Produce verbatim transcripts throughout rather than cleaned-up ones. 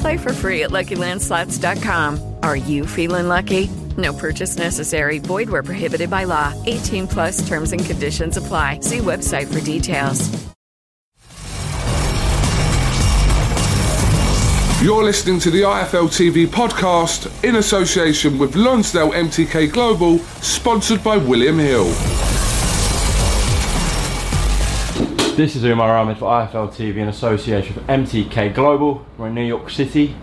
Play for free at Lucky Land Slots dot com. Are you feeling lucky? No purchase necessary. Void where prohibited by law. eighteen plus terms and conditions apply. See website for details. You're listening to the I F L T V podcast in association with Lonsdale M T K Global, sponsored by William Hill. This is Umar Ahmed for I F L T V in association with M T K Global. We're in New York City.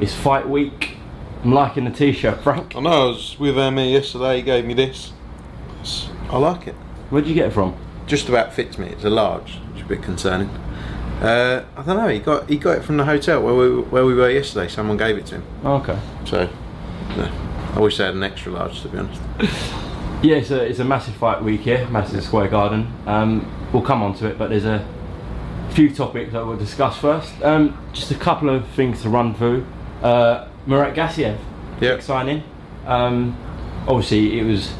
It's fight week. I'm liking the t-shirt, Frank. I know, I was with Amir yesterday, he gave me this. I like it. Where'd you get it from? Just about fits me, it's a large, which is a bit concerning. Uh, I don't know, he got he got it from the hotel where we, where we were yesterday, someone gave it to him. Oh, okay. So, yeah. I wish they had an extra large, to be honest. Yeah, it's a, it's a massive fight week here, Madison Square Garden. Um, we'll come on to it, but there's a few topics that we'll discuss first. Um, just a couple of things to run through. Uh, Murat Gassiev, yep. Big signing. Um, obviously, it was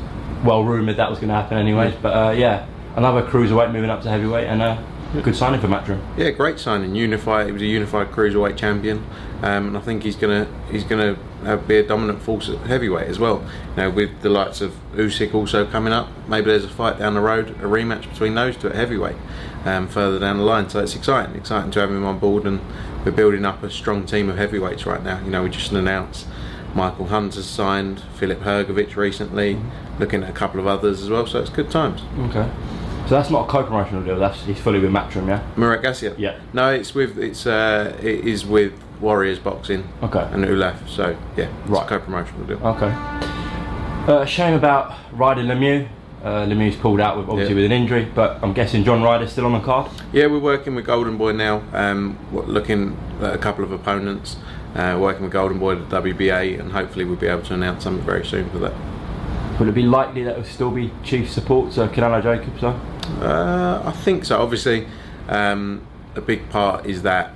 well rumoured that was going to happen anyways, mm. but uh, yeah, another cruiserweight moving up to heavyweight, and a good signing for Matchroom. Yeah, great signing. Unified. He was a unified cruiserweight champion, um, and I think he's gonna he's gonna have, be a dominant force at heavyweight as well. You know, with the likes of Usyk also coming up, maybe there's a fight down the road, a rematch between those two at heavyweight, um, further down the line. So it's exciting, exciting to have him on board and. We're building up a strong team of heavyweights right now. You know, we just announced Michael Hunter's signed, Filip Hrgovic recently, mm-hmm. looking at a couple of others as well, so it's good times. Okay. So that's not a co-promotional deal, that's he's fully with Matchroom, yeah? Murat Gassiev? Yeah. No, it's with it's uh it is with Warriors Boxing. Okay. And U L A F, so yeah, it's right. A co-promotional deal. Okay. Uh shame about Ryder Lemieux. Uh, Lemieux's pulled out with obviously yeah. with an injury, but I'm guessing John Ryder's still on the card? Yeah, we're working with Golden Boy now, um, looking at a couple of opponents, uh, working with Golden Boy at the W B A, and hopefully we'll be able to announce something very soon for that. Would it be likely that it'll still be chief support, so Canelo Jacobs though? Uh, I think so, obviously um, a big part is that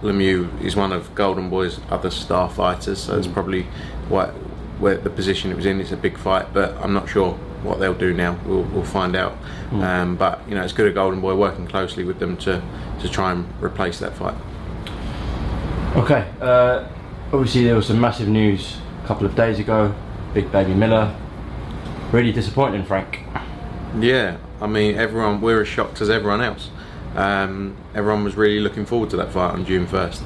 Lemieux is one of Golden Boy's other star fighters, so mm. it's probably what, where the position it was in, it's a big fight, but I'm not sure what they'll do now, we'll, we'll find out. Mm. Um, but you know, it's good at Golden Boy working closely with them to, to try and replace that fight. Okay, uh, obviously there was some massive news a couple of days ago. Big Baby Miller, really disappointing, Frank. Yeah, I mean, everyone we're as shocked as everyone else. Um, everyone was really looking forward to that fight on June first.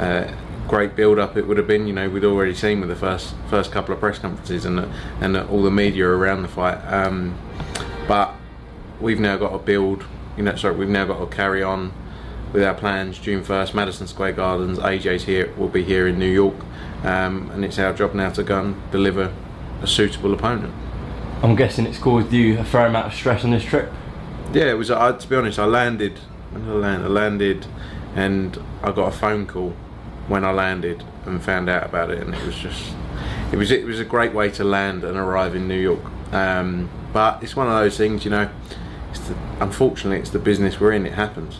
Uh, Great build-up it would have been, you know, we'd already seen with the first first couple of press conferences and the, and the, all the media around the fight. Um, but we've now got to build, you know, sorry, we've now got to carry on with our plans. June first, Madison Square Gardens, A J's here, will be here in New York, um, and it's our job now to go and deliver a suitable opponent. I'm guessing it's caused you a fair amount of stress on this trip. Yeah, it was. I, to be honest, I landed, when did I land? I landed, and I got a phone call. When I landed and found out about it, and it was just, it was it was a great way to land and arrive in New York. Um, but it's one of those things, you know. It's the, unfortunately, it's the business we're in. It happens.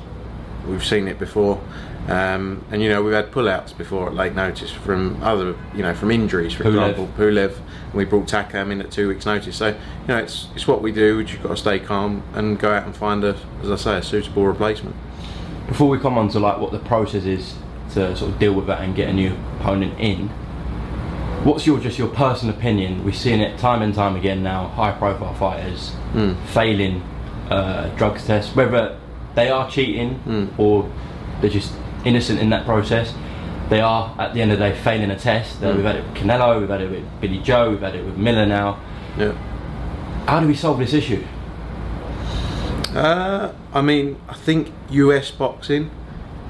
We've seen it before, um, and you know we've had pullouts before at late notice from other, you know, from injuries. For Pulev. example, Pulev, and we brought Takam in at two weeks' notice. So you know it's it's what we do. We just got to stay calm and go out and find a, as I say, a suitable replacement. Before we come on to like what the process is to sort of deal with that and get a new opponent in, what's your just your personal opinion? We've seen it time and time again now. High-profile fighters mm. failing uh, drug tests, whether they are cheating mm. or they're just innocent in that process. They are, at the end of the day, failing a test. Mm. We've had it with Canelo, we've had it with Billy Joe, we've had it with Miller now. Yeah. How do we solve this issue? Uh, I mean, I think U S boxing,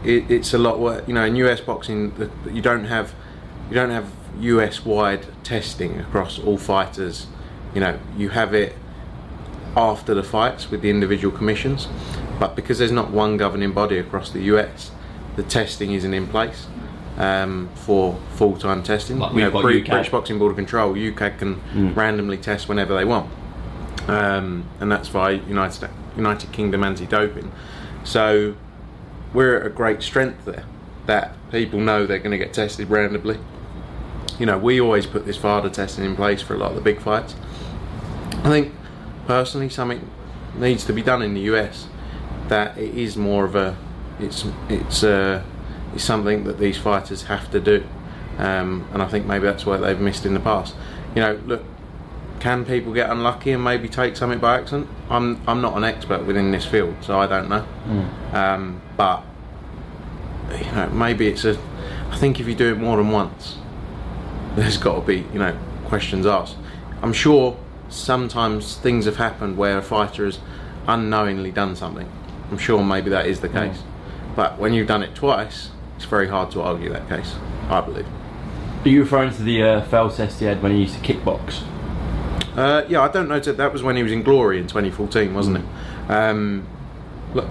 it, it's a lot worse. You know, in U S boxing, the, you don't have, you don't have U S-wide testing across all fighters. You know, you have it after the fights with the individual commissions. But because there's not one governing body across the U S, the testing isn't in place um, for full-time testing. Like you know, British Boxing Board of Control, U K can mm. randomly test whenever they want, um, and that's via United United Kingdom anti-doping. So we're at a great strength there that people know they're going to get tested randomly. You know, we always put this VADA testing in place for a lot of the big fights. I think personally, something needs to be done in the U S. That it is more of a, it's it's uh, it's something that these fighters have to do, um, and I think maybe that's what they've missed in the past. You know, look, can people get unlucky and maybe take something by accident? I'm I'm not an expert within this field, so I don't know. Mm. Um, but you know, maybe it's a. I think if you do it more than once, there's got to be you know questions asked. I'm sure sometimes things have happened where a fighter has unknowingly done something. I'm sure maybe that is the case, mm. but when you've done it twice, it's very hard to argue that case, I believe. Are you referring to the uh, failed test he had when he used to kickbox? Uh, yeah, I don't know. That was when he was in Glory in twenty fourteen, wasn't mm. it? Um, look,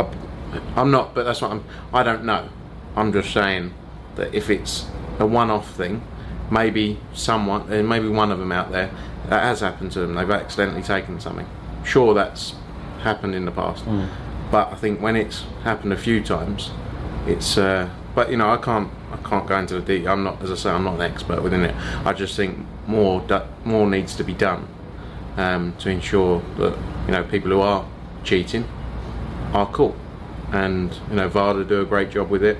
I'm not, but that's what I'm. I don't know. I'm just saying that if it's a one-off thing, maybe someone, maybe one of them out there, that has happened to them. They've accidentally taken something. Sure, that's happened in the past. Mm. But I think when it's happened a few times, it's. Uh, but you know, I can't. I can't go into the detail. I'm not, as I say, I'm not an expert within it. I just think more more needs to be done um, to ensure that you know people who are cheating are caught. And you know, VADA do a great job with it.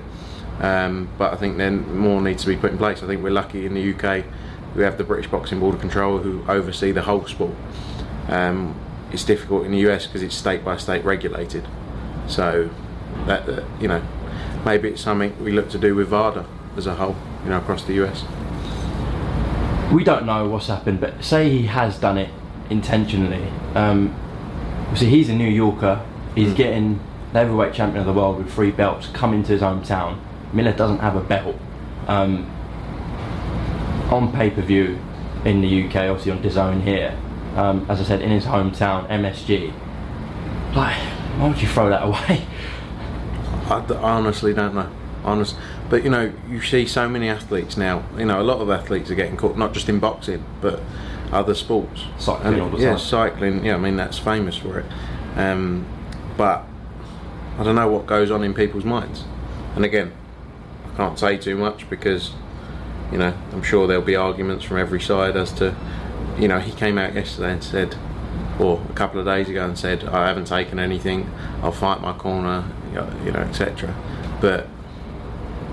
Um, but I think then more needs to be put in place. I think we're lucky in the U K. We have the British Boxing Board of Control who oversee the whole sport. Um, it's difficult in the U S because it's state by state regulated. So, that uh, you know, maybe it's something we look to do with VADA as a whole, you know, across the U S. We don't know what's happened, but say he has done it intentionally. Um, so he's a New Yorker. He's mm. getting the heavyweight champion of the world with three belts coming to his hometown. Miller doesn't have a belt. Um, on pay-per-view in the U K, obviously on D A Z N here. Um, as I said, in his hometown, M S G. Like, why would you throw that away? I, d I honestly don't know. Honest, but you know, you see so many athletes now. You know, a lot of athletes are getting caught, not just in boxing, but other sports. Cycling, and, all the yeah, time. cycling. Yeah, I mean that's famous for it. Um, but I don't know what goes on in people's minds. And again, I can't say too much because you know I'm sure there'll be arguments from every side as to. You know, he came out yesterday and said, or a couple of days ago and said, I haven't taken anything, I'll fight my corner, you know, et cetera. But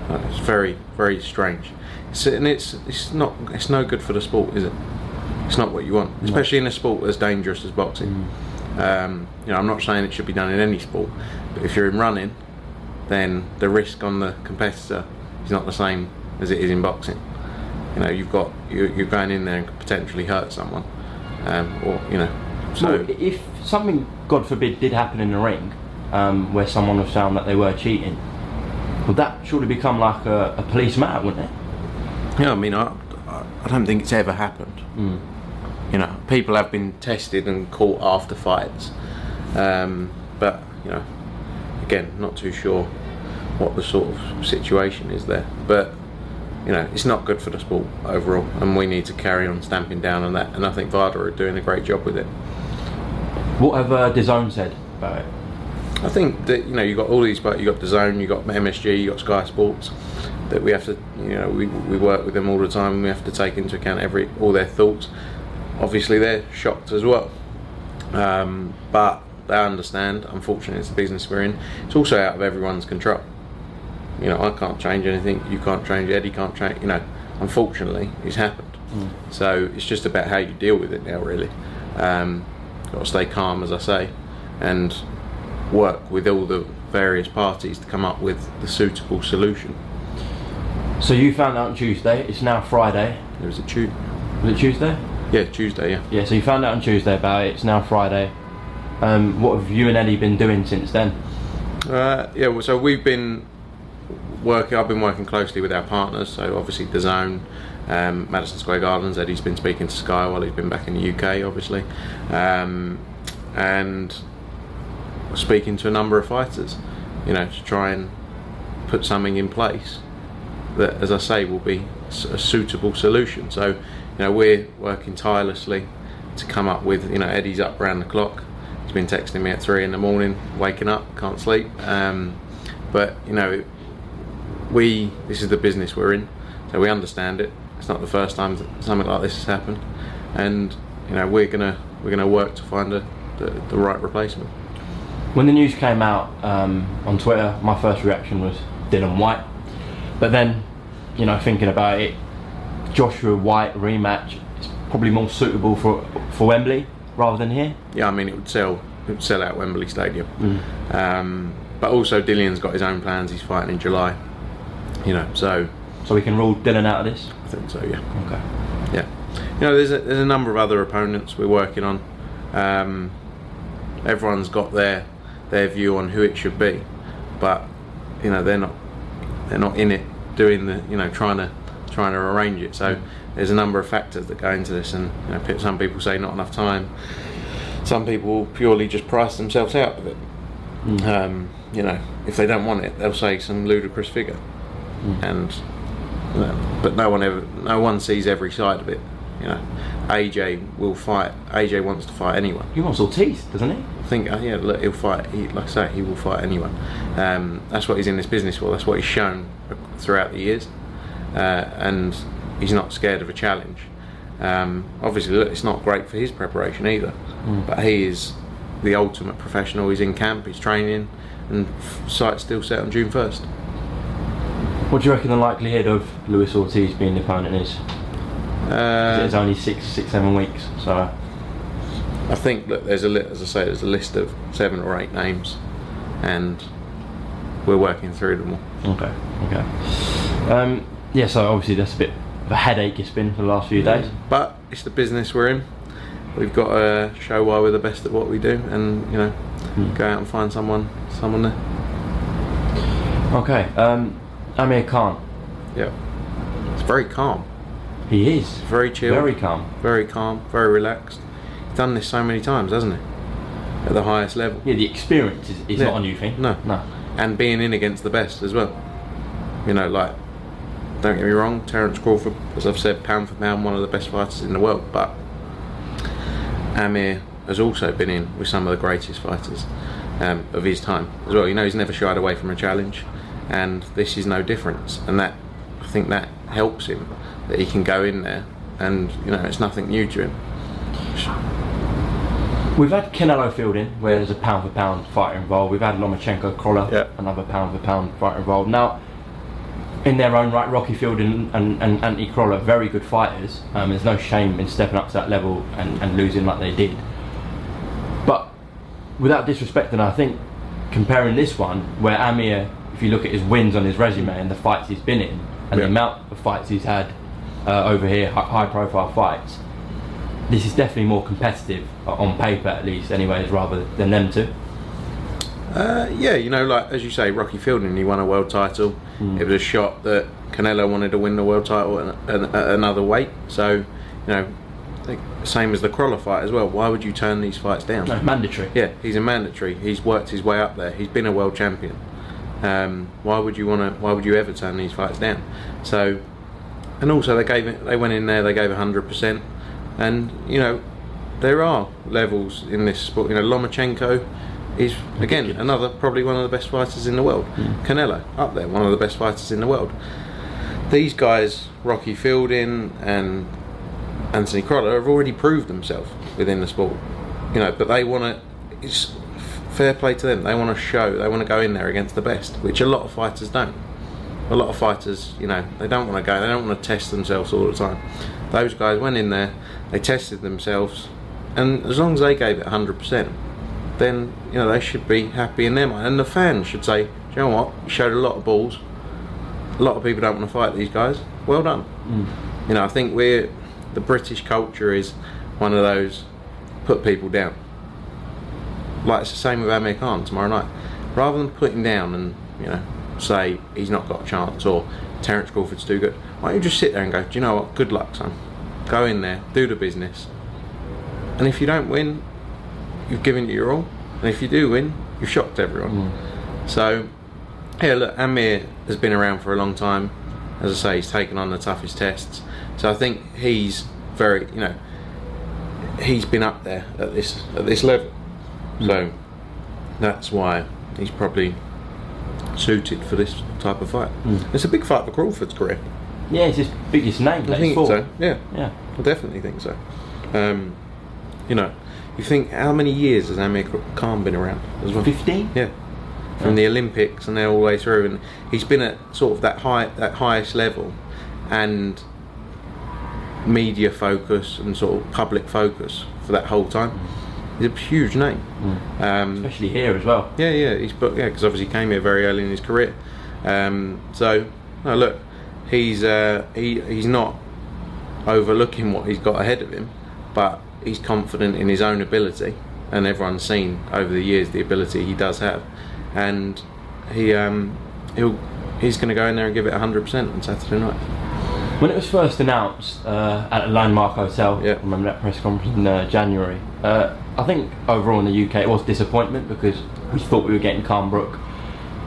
uh, it's very, very strange. It's, and it's it's not it's no good for the sport, is it? It's not what you want, especially in a sport as dangerous as boxing. Mm. Um, you know, I'm not saying it should be done in any sport, but if you're in running, then the risk on the competitor is not the same as it is in boxing. You know, you've got you're going in there and could potentially hurt someone, um, or you know. So well, if something, God forbid, did happen in the ring, um, where someone was found that they were cheating, would that surely become like a, a police matter, wouldn't it? Yeah, I mean, I, I don't think it's ever happened. Mm. You know, people have been tested and caught after fights, um, but you know, again, not too sure what the sort of situation is there, but. You know, it's not good for the sport overall, and we need to carry on stamping down on that. And I think VADA are doing a great job with it. What have uh, D A Z N said about it? I think that, you know, you got all these, but you got DAZN, you got M S G, you got Sky Sports, that we have to, you know, we, we work with them all the time, and we have to take into account every all their thoughts. Obviously they're shocked as well, um, but they understand. Unfortunately, it's the business we're in. It's also out of everyone's control. You know, I can't change anything, you can't change, Eddie can't change, you know, unfortunately it's happened. Mm. So it's just about how you deal with it now, really. Um, got to stay calm, as I say, and work with all the various parties to come up with the suitable solution. So you found out on Tuesday, it's now Friday. It was a Tuesday. Was it Tuesday? Yeah, Tuesday, yeah. Yeah, so you found out on Tuesday about it, it's now Friday. Um, what have you and Eddie been doing since then? Uh, yeah, well, so we've been working, I've been working closely with our partners, so obviously DAZN, um, Madison Square Gardens. Eddie's been speaking to Sky while he's been back in the U K, obviously. Um, and speaking to a number of fighters, you know, to try and put something in place that, as I say, will be a suitable solution. So, you know, we're working tirelessly to come up with, you know, Eddie's up around the clock. He's been texting me at three in the morning, waking up, can't sleep. Um, but, you know, we, this is the business we're in, so we understand it. It's not the first time that something like this has happened. And, you know, we're gonna, we're gonna work to find a, the, the right replacement. When the news came out um, on Twitter, my first reaction was Dillian Whyte. But then, you know, thinking about it, Joshua White rematch is probably more suitable for for Wembley rather than here. Yeah, I mean, it would sell, it would sell out Wembley Stadium. Mm. Um, but also, Dillian's got his own plans. He's fighting in July. You know, so so we can rule Dillian out of this. I think so. Yeah. Okay. Yeah. You know, there's a, there's a number of other opponents we're working on. Um, everyone's got their. their view on who it should be, but you know, they're not they're not in it doing the, you know, trying to trying to arrange it. So there's a number of factors that go into this, and you know, some people say not enough time, some people purely just price themselves out of it. Mm. Um, you know, if they don't want it, they'll say some ludicrous figure. Mm. And you know, but no one ever no one sees every side of it. You know, A J will fight. A J wants to fight anyone. He wants Ortiz, doesn't he? I think, uh, yeah, look, he'll fight. He, like I say, he will fight anyone. Um, that's what he's in this business for. That's what he's shown throughout the years. Uh, and he's not scared of a challenge. Um, obviously, look, it's not great for his preparation either. Mm. But he is the ultimate professional. He's in camp, he's training, and site's still set on June first. What do you reckon the likelihood of Luis Ortiz being the opponent is? Uh, it's only six, six, seven weeks. So I think that there's a li- as I say, there's a list of seven or eight names, and we're working through them all. Okay, okay. Um, yeah. So obviously that's a bit of a headache it's been for the last few yeah. days. But it's the business we're in. We've got to show why we're the best at what we do, and you know, mm. go out and find someone, someone there. Okay. Um, Amir Khan. Yeah. It's very calm. He is. Very chill. Very calm. Very calm, very relaxed. He's done this so many times, hasn't he? At the highest level. Yeah, the experience is, is yeah. not a new thing. No. No. And being in against the best as well. You know, like, don't get me wrong, Terence Crawford, as I've said, pound for pound, one of the best fighters in the world, but Amir has also been in with some of the greatest fighters um, of his time as well. You know, he's never shied away from a challenge, and this is no difference. And that, I think that helps him. That he can go in there, and you know, it's nothing new to him. We've had Canelo Fielding, where there's a pound for pound fight involved. We've had Lomachenko Crolla, yep. another pound for pound fight involved. Now, in their own right, Rocky Fielding and, and Anthony Crolla, very good fighters. Um, there's no shame in stepping up to that level and, and losing like they did. But without disrespecting, I think comparing this one, where Amir, if you look at his wins on his resume and the fights he's been in, and yep. the amount of fights he's had. Uh, over here, high profile fights, this is definitely more competitive on paper, at least anyways, rather than them two. Uh, yeah, you know, like as you say, Rocky Fielding, he won a world title. Mm. It was a shot that Canelo wanted to win the world title at, at, at another weight, so you know, same as the Crolla fight as well. Why would you turn these fights down? No, mandatory. Yeah, he's a mandatory. He's worked his way up there. He's been a world champion. Um, why would you want to why would you ever turn these fights down? So and also they gave it, they went in there, they gave one hundred percent, and you know, there are levels in this sport. You know, Lomachenko is, again, another, probably one of the best fighters in the world. Mm. Canelo, up there, one of the best fighters in the world. These guys, Rocky Fielding and Anthony Crolla, have already proved themselves within the sport. You know, but they want to, it's fair play to them, they want to show, they want to go in there against the best, which a lot of fighters don't. A lot of fighters, you know, they don't want to go, they don't want to test themselves all the time. Those guys went in there, they tested themselves, and as long as they gave it one hundred percent, then, you know, they should be happy in their mind. And the fans should say, do you know what, you showed a lot of balls, a lot of people don't want to fight these guys, well done. Mm. You know, I think we're, the British culture is one of those, put people down. Like, it's the same with Amir Khan tomorrow night. Rather than put him down and, you know, say he's not got a chance or Terence Crawford's too good, why don't you just sit there and go, do you know what, good luck son, go in there, do the business, and if you don't win, you've given it your all, and if you do win, you've shocked everyone. Mm. So yeah, look, Amir has been around for a long time, as I say, he's taken on the toughest tests, so I think he's very, you know, he's been up there at this at this level. Mm. So that's why he's probably suited for this type of fight. Mm. It's a big fight for Crawford's career. Yeah, it's his biggest name. I think so. Yeah, yeah, I definitely think so. Um, you know, you think, how many years has Amir Khan been around as well? Fifteen. Yeah, from yeah. the Olympics and then all the way through, and he's been at sort of that high, that highest level, and media focus and sort of public focus for that whole time. Mm. He's a huge name. Mm. Um, Especially here as well. Yeah, yeah, he's but yeah, because obviously he came here very early in his career. Um, so, no, look, he's uh, he he's not overlooking what he's got ahead of him, but he's confident in his own ability, and everyone's seen over the years the ability he does have, and he um, he'll he's going to go in there and give it one hundred percent on Saturday night. When it was first announced uh, at the Landmark Hotel, yeah. I remember that press conference in uh, January, uh, I think overall in the U K it was disappointment because we thought we were getting Kell Brook.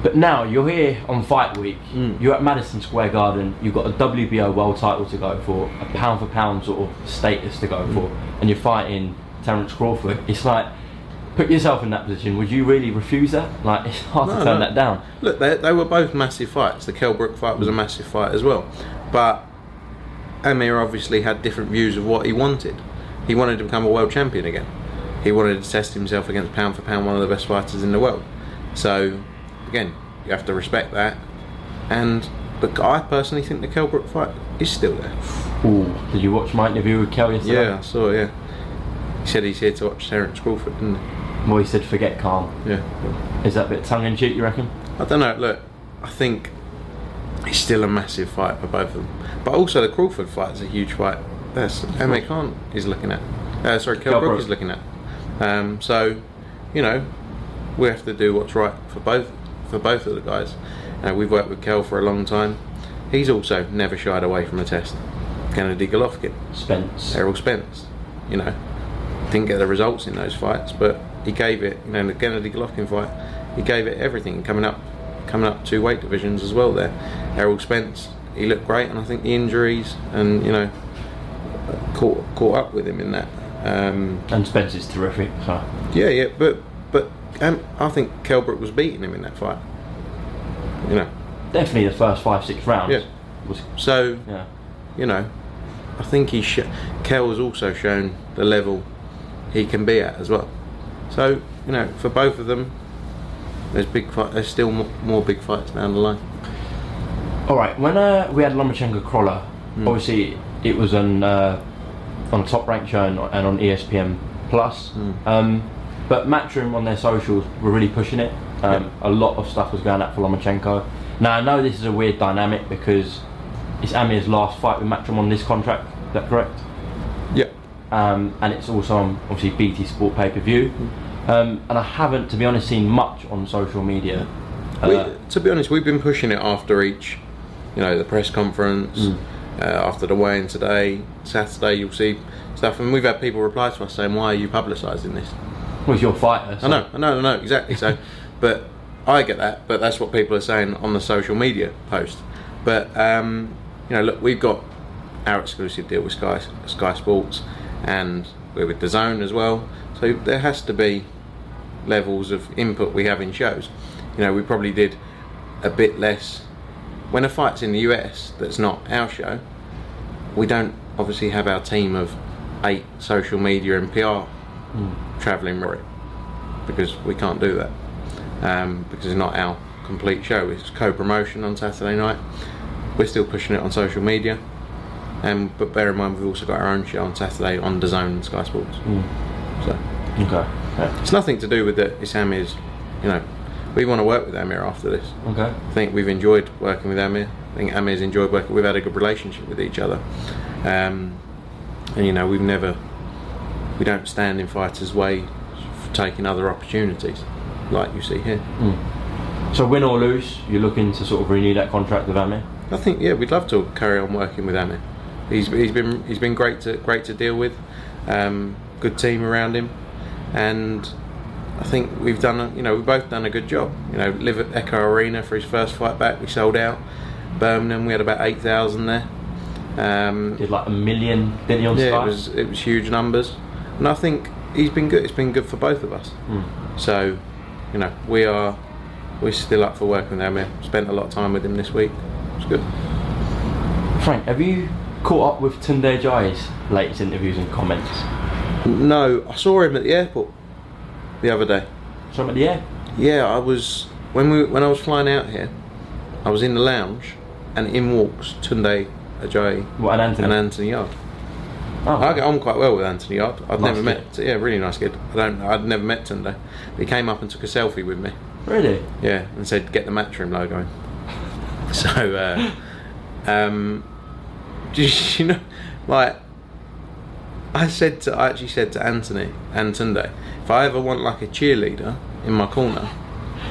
But now you're here on Fight Week, mm. you're at Madison Square Garden, you've got a W B O world title to go for, a pound for pound sort of status to go mm. for, and you're fighting Terence Crawford. It's like, put yourself in that position, would you really refuse that? Like, it's hard no, to turn no. that down. Look, they, they were both massive fights. The Kell Brook fight was a massive fight as well, but Amir obviously had different views of what he wanted. He wanted to become a world champion again. He wanted to test himself against pound for pound one of the best fighters in the world. So, again, you have to respect that. And but I personally think the Kell Brook fight is still there. Ooh, did you watch my interview with Kell yesterday? Yeah, I saw. Yeah, he said he's here to watch Terence Crawford, didn't he? Well, he said forget Calm. Yeah. Is that a bit tongue in cheek, you reckon? I don't know. Look, I think it's still a massive fight for both of them, but also the Crawford fight is a huge fight. That's Amir Khan is looking at. Uh, sorry, Kell Brook is looking at. Um, so, you know, we have to do what's right for both for both of the guys. Uh, we've worked with Kell for a long time. He's also never shied away from a test. Gennady Golovkin, Spence, Errol Spence. You know, didn't get the results in those fights, but he gave it. You know, in the Gennady Golovkin fight, he gave it everything coming up. Coming up two weight divisions as well there. Errol Spence, he looked great, and I think the injuries and, you know, caught caught up with him in that. Um, and Spence is terrific. So. Yeah, yeah, but but um, I think Kell Brook was beating him in that fight. You know, definitely the first five six rounds. Yeah. Was, so, yeah. you know, I think he sh Kell has also shown the level he can be at as well. So, you know, for both of them, There's big fight. There's still more, more big fights down the line. All right. When uh, we had Lomachenko Crolla, mm. obviously it was on uh, on Top Rank show and on E S P N Plus. Mm. Um, but Matchroom on their socials were really pushing it. Um, yeah. A lot of stuff was going out for Lomachenko. Now I know this is a weird dynamic because it's Amir's last fight with Matchroom on this contract. Is that correct? Yeah. Um, and it's also on obviously B T Sport pay per view. Mm. Um, and I haven't, to be honest, seen much on social media. Uh, we, to be honest, we've been pushing it after each, you know, the press conference, mm. uh, after the weigh-in today, Saturday, you'll see stuff, and we've had people reply to us saying, "Why are you publicising this?" Well, it's your fighter. So. I know, I know, I know, exactly. So, but I get that, but that's what people are saying on the social media post. But um, you know, look, we've got our exclusive deal with Sky, Sky Sports, and we're with DAZN as well. So there has to be levels of input we have in shows. You know, we probably did a bit less. When a fight's in the U S that's not our show, we don't obviously have our team of eight social media and P R mm. travelling for it, because we can't do that, um, because it's not our complete show. It's co-promotion on Saturday night. We're still pushing it on social media, um, but bear in mind we've also got our own show on Saturday on D A Z N and Sky Sports. Mm. So okay. Yeah. It's nothing to do with that. It's Amir's, you know, we want to work with Amir after this. Okay. I think we've enjoyed working with Amir. I think Amir's enjoyed working. We've had a good relationship with each other, um, and you know, we've never, we don't stand in fighters' way for taking other opportunities, like you see here. Mm. So win or lose, you're looking to sort of renew that contract with Amir? I think, yeah, we'd love to carry on working with Amir. He's he's been he's been great to great to deal with, um, good team around him, and I think we've done, a, you know, we've both done a good job. You know, live at Echo Arena for his first fight back, we sold out. Birmingham, we had about eight thousand there. Um, Did like a million, billion yeah, stars. It was it was huge numbers, and I think he's been good. It's been good for both of us. Mm. So, you know, we are we're still up for working with Amir. Spent a lot of time with him this week. It's good. Frank, have you caught up with Tunde Ajayi's latest interviews and comments? No, I saw him at the airport the other day. Saw him at the air? Yeah, I was when we when I was flying out here. I was in the lounge, and in walks Tunde Ajayi what, and, Anthony? and Anthony Yarde. Oh. I get on quite well with Anthony Yarde. I'd nice never kid. met. Yeah, really nice kid. I don't. I'd never met Tunde. He came up and took a selfie with me. Really? Yeah, and said, "Get the Matchroom logo in." So, uh, um, do you know, like, I said to, I actually said to Anthony and Tunde, if I ever want like a cheerleader in my corner,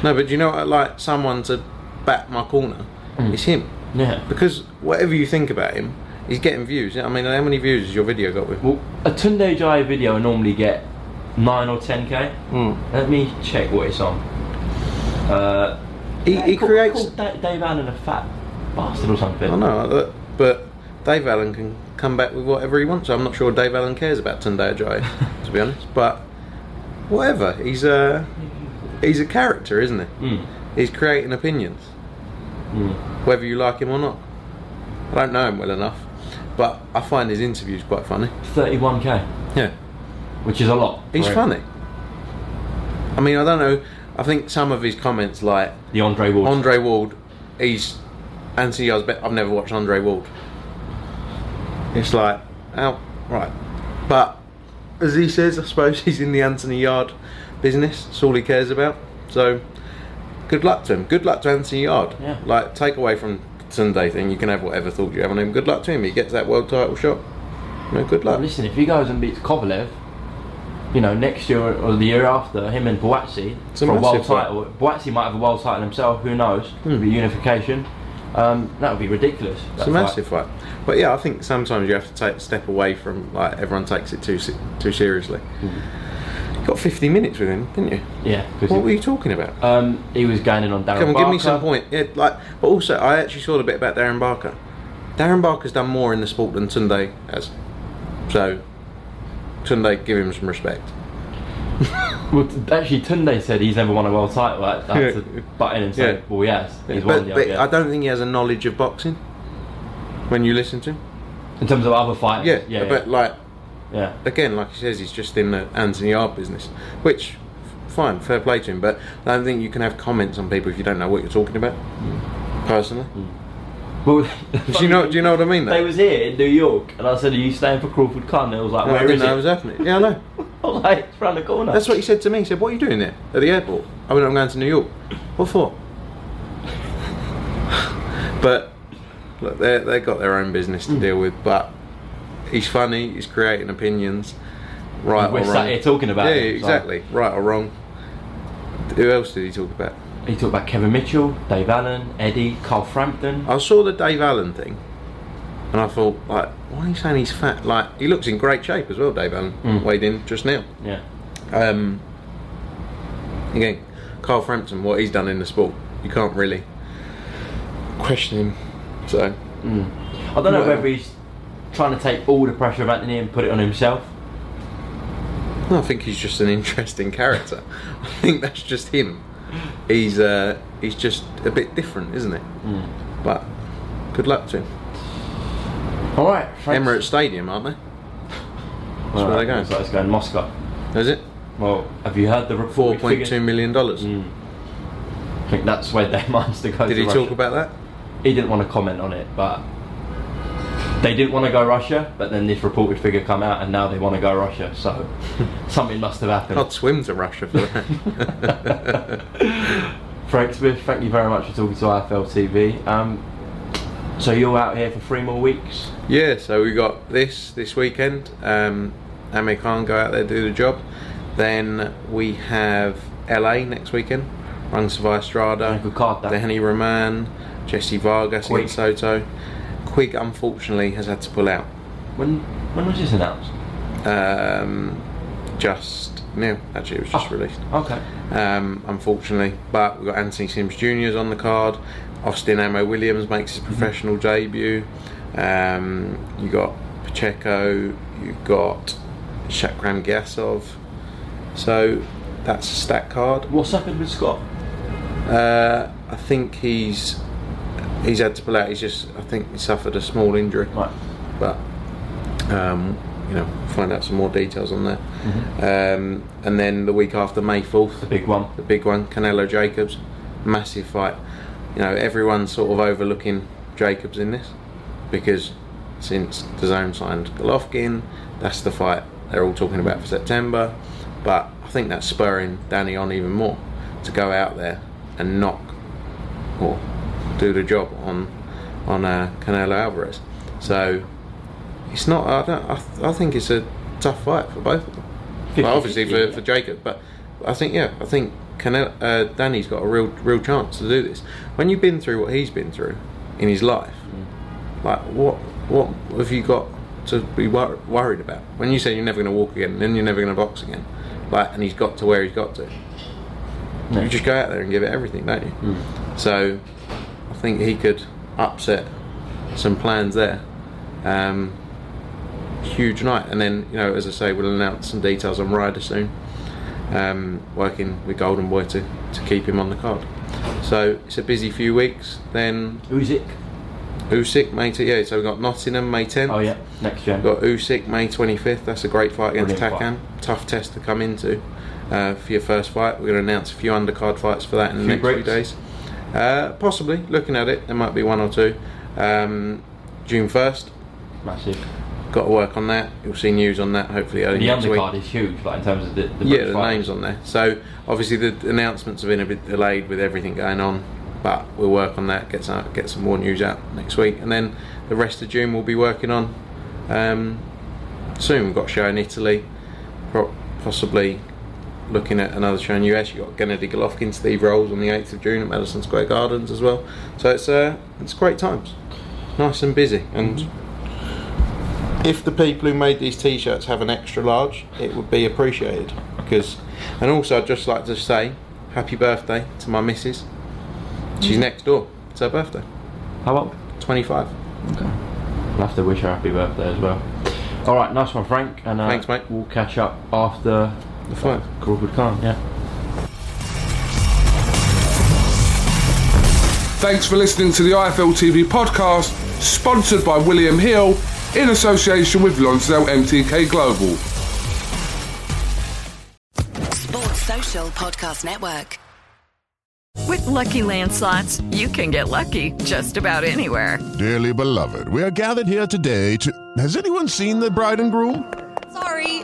no, but do you know what I like? Someone to back my corner, mm. it's him. Yeah. Because whatever you think about him, he's getting views. I mean, how many views has your video got with? Well, a Tunde Ajayi video I normally get nine or ten K. Mm. Let me check what it's on. Uh, he yeah, he call, creates... Call da Dave Allen a fat bastard or something. I know, but Dave Allen can come back with whatever he wants. I'm not sure Dave Allen cares about Tunde Ajayi, to be honest. But whatever, he's a, he's a character, isn't he? Mm. He's creating opinions, mm. whether you like him or not. I don't know him well enough, but I find his interviews quite funny. thirty-one K. Yeah. Which is a lot. He's funny. Him. I mean, I don't know. I think some of his comments, like the Andre Ward. Andre Ward. He's Anthony Yarde's bet. I've never watched Andre Ward. It's like, oh, right. But as he says, I suppose he's in the Anthony Yarde business. That's all he cares about. So. Good luck to him. Good luck to Anthony Yarde. Yeah. Like, take away from Sunday thing, you can have whatever thought you have on him. Good luck to him. He gets that world title shot. No, good luck. Well, listen, if he goes and beats Kovalev, you know, next year or the year after, him and Boazzi for a world title. Boazzi might have a world title himself. Who knows? Hmm. It'll be unification. Um, that would be ridiculous. It's a massive fight. fight. But yeah, I think sometimes you have to take a step away from, like, everyone takes it too too seriously. Mm. You got fifty minutes with him, didn't you? Yeah. What were you talking about? Um, he was gaining on Darren Barker. Come on, give me some point. Yeah, like, but also, I actually saw a bit about Darren Barker. Darren Barker's done more in the sport than Tunde has. So, Tunde, give him some respect. Well, actually, Tunde said he's never won a world title. I had to butt in and say, yeah. well, he has. He's yeah, won but, but I don't think he has a knowledge of boxing when you listen to him. In terms of other fighters? Yeah, yeah, yeah. but like... Yeah. Again, like he says, he's just in the Anthony Yarde business, which, fine, fair play to him, but I don't think you can have comments on people if you don't know what you're talking about, mm. personally. Mm. Well, do you know? Do you know what I mean? Though? They was here in New York, and I said, "Are you staying for Crawford Khan?" And I was like, no, "Where I is it?" I was happening. Yeah, I know. I was like, "It's round the corner." That's what he said to me. He said, "What are you doing there at the airport?" I mean, I'm going to New York. What for? But look, they they've got their own business to mm. deal with, but. He's funny, he's creating opinions, right or wrong. We're sat here talking about it. Yeah, him, exactly, so. Right or wrong. Who else did he talk about? He talked about Kevin Mitchell, Dave Allen, Eddie, Carl Frampton. I saw the Dave Allen thing, and I thought, like, why are you saying he's fat? Like, he looks in great shape as well, Dave Allen, mm. weighed in just now. Yeah. Um, again, Carl Frampton, what he's done in the sport, you can't really question him, so. Mm. I don't know whatever. whether he's... trying to take all the pressure of Anthony and put it on himself. I think he's just an interesting character. I think that's just him. He's uh, he's just a bit different, isn't it? Mm. But good luck to him. All right, thanks. Emirates Stadium, aren't they? That's well, where they're going. So it's going to Moscow. Is it? Well, have you heard the report? four point two million dollars. Mm. I think that's where their minds to go. Did to he Russia. Talk about that? He didn't want to comment on it, but they didn't want to go Russia, but then this reported figure come out and now they want to go Russia, so something must have happened. I'd swim to Russia for that. Frank Smith, thank you very much for talking to I F L T V. Um, so you're out here for three more weeks? Yeah, so we got this, this weekend. Um, Amir Khan go out there, do the job. Then we have L A next weekend. Rungsavai Estrada, Dehani Rahman, Jesse Vargas Quig. Against Soto. Quig, unfortunately, has had to pull out. When when was this announced? Um, just now, actually, it was just oh, released. Okay. Um, unfortunately, but we've got Anthony Sims Junior's on the card. Austin Amo Williams makes his professional mm-hmm. debut. Um, you got Pacheco. You got Shakram Gyasov. So that's a stack card. What's happened with Scott? Uh, I think he's. He's had to pull out. He's just, I think, he suffered a small injury. Right. But, um, you know, find out some more details on that. Mm-hmm. Um, and then the week after, May fourth, the big one, the big one, Canelo Jacobs, massive fight. You know, everyone's sort of overlooking Jacobs in this because since D A Z N signed Golovkin, that's the fight they're all talking about for September. But I think that's spurring Danny on even more to go out there and knock or. Do the job on on uh, Canelo Alvarez, so it's not. I don't. I, th I think it's a tough fight for both of them. Well, obviously for, yeah. for Jacob, but I think yeah, I think Canelo, uh, Danny's got a real real chance to do this. When you've been through what he's been through in his life, mm. like what what have you got to be wor worried about? When you say you're never going to walk again, and then you're never going to box again, like and he's got to where he's got to. No. You just go out there and give it everything, don't you? Mm. So. I think he could upset some plans there. Um, huge night, and then you know, as I say, we'll announce some details on Ryder soon. Um, working with Golden Boy to to keep him on the card. So it's a busy few weeks. Then Usyk, Usyk May tenth. Yeah, so we got Nottingham May tenth. Oh yeah, next gen. Got Usyk May twenty-fifth. That's a great fight against Takan. Tough test to come into uh, for your first fight. We're going to announce a few undercard fights for that in the next breaks. few days. Uh, possibly, looking at it, there might be one or two. Um, June first. Massive. Got to work on that. You'll see news on that hopefully early next week. The undercard is huge, like in terms of the, the yeah, the names on there. So obviously the announcements have been a bit delayed with everything going on, but we'll work on that. Get some get some more news out next week, and then the rest of June we'll be working on. Um, soon we've got a show in Italy, possibly. Looking at another show in the U S, you've got Gennady Golovkin, Steve Rolls on the eighth of June at Madison Square Gardens as well. So it's uh, it's great times, nice and busy. And mm-hmm. if the people who made these T-shirts have an extra large, it would be appreciated. Because, and also I'd just like to say happy birthday to my missus. She's next door. It's her birthday. How old? twenty-five. Okay. I'll have to wish her happy birthday as well. All right, nice one, Frank. And uh, thanks, mate. We'll catch up after. The fight. Crawford Khan, yeah. Thanks for listening to the I F L T V podcast, sponsored by William Hill, in association with Lonsdale M T K Global. Sports Social Podcast Network. With Lucky Land Slots, you can get lucky just about anywhere. Dearly beloved, we are gathered here today to... Has anyone seen the bride and groom? Sorry,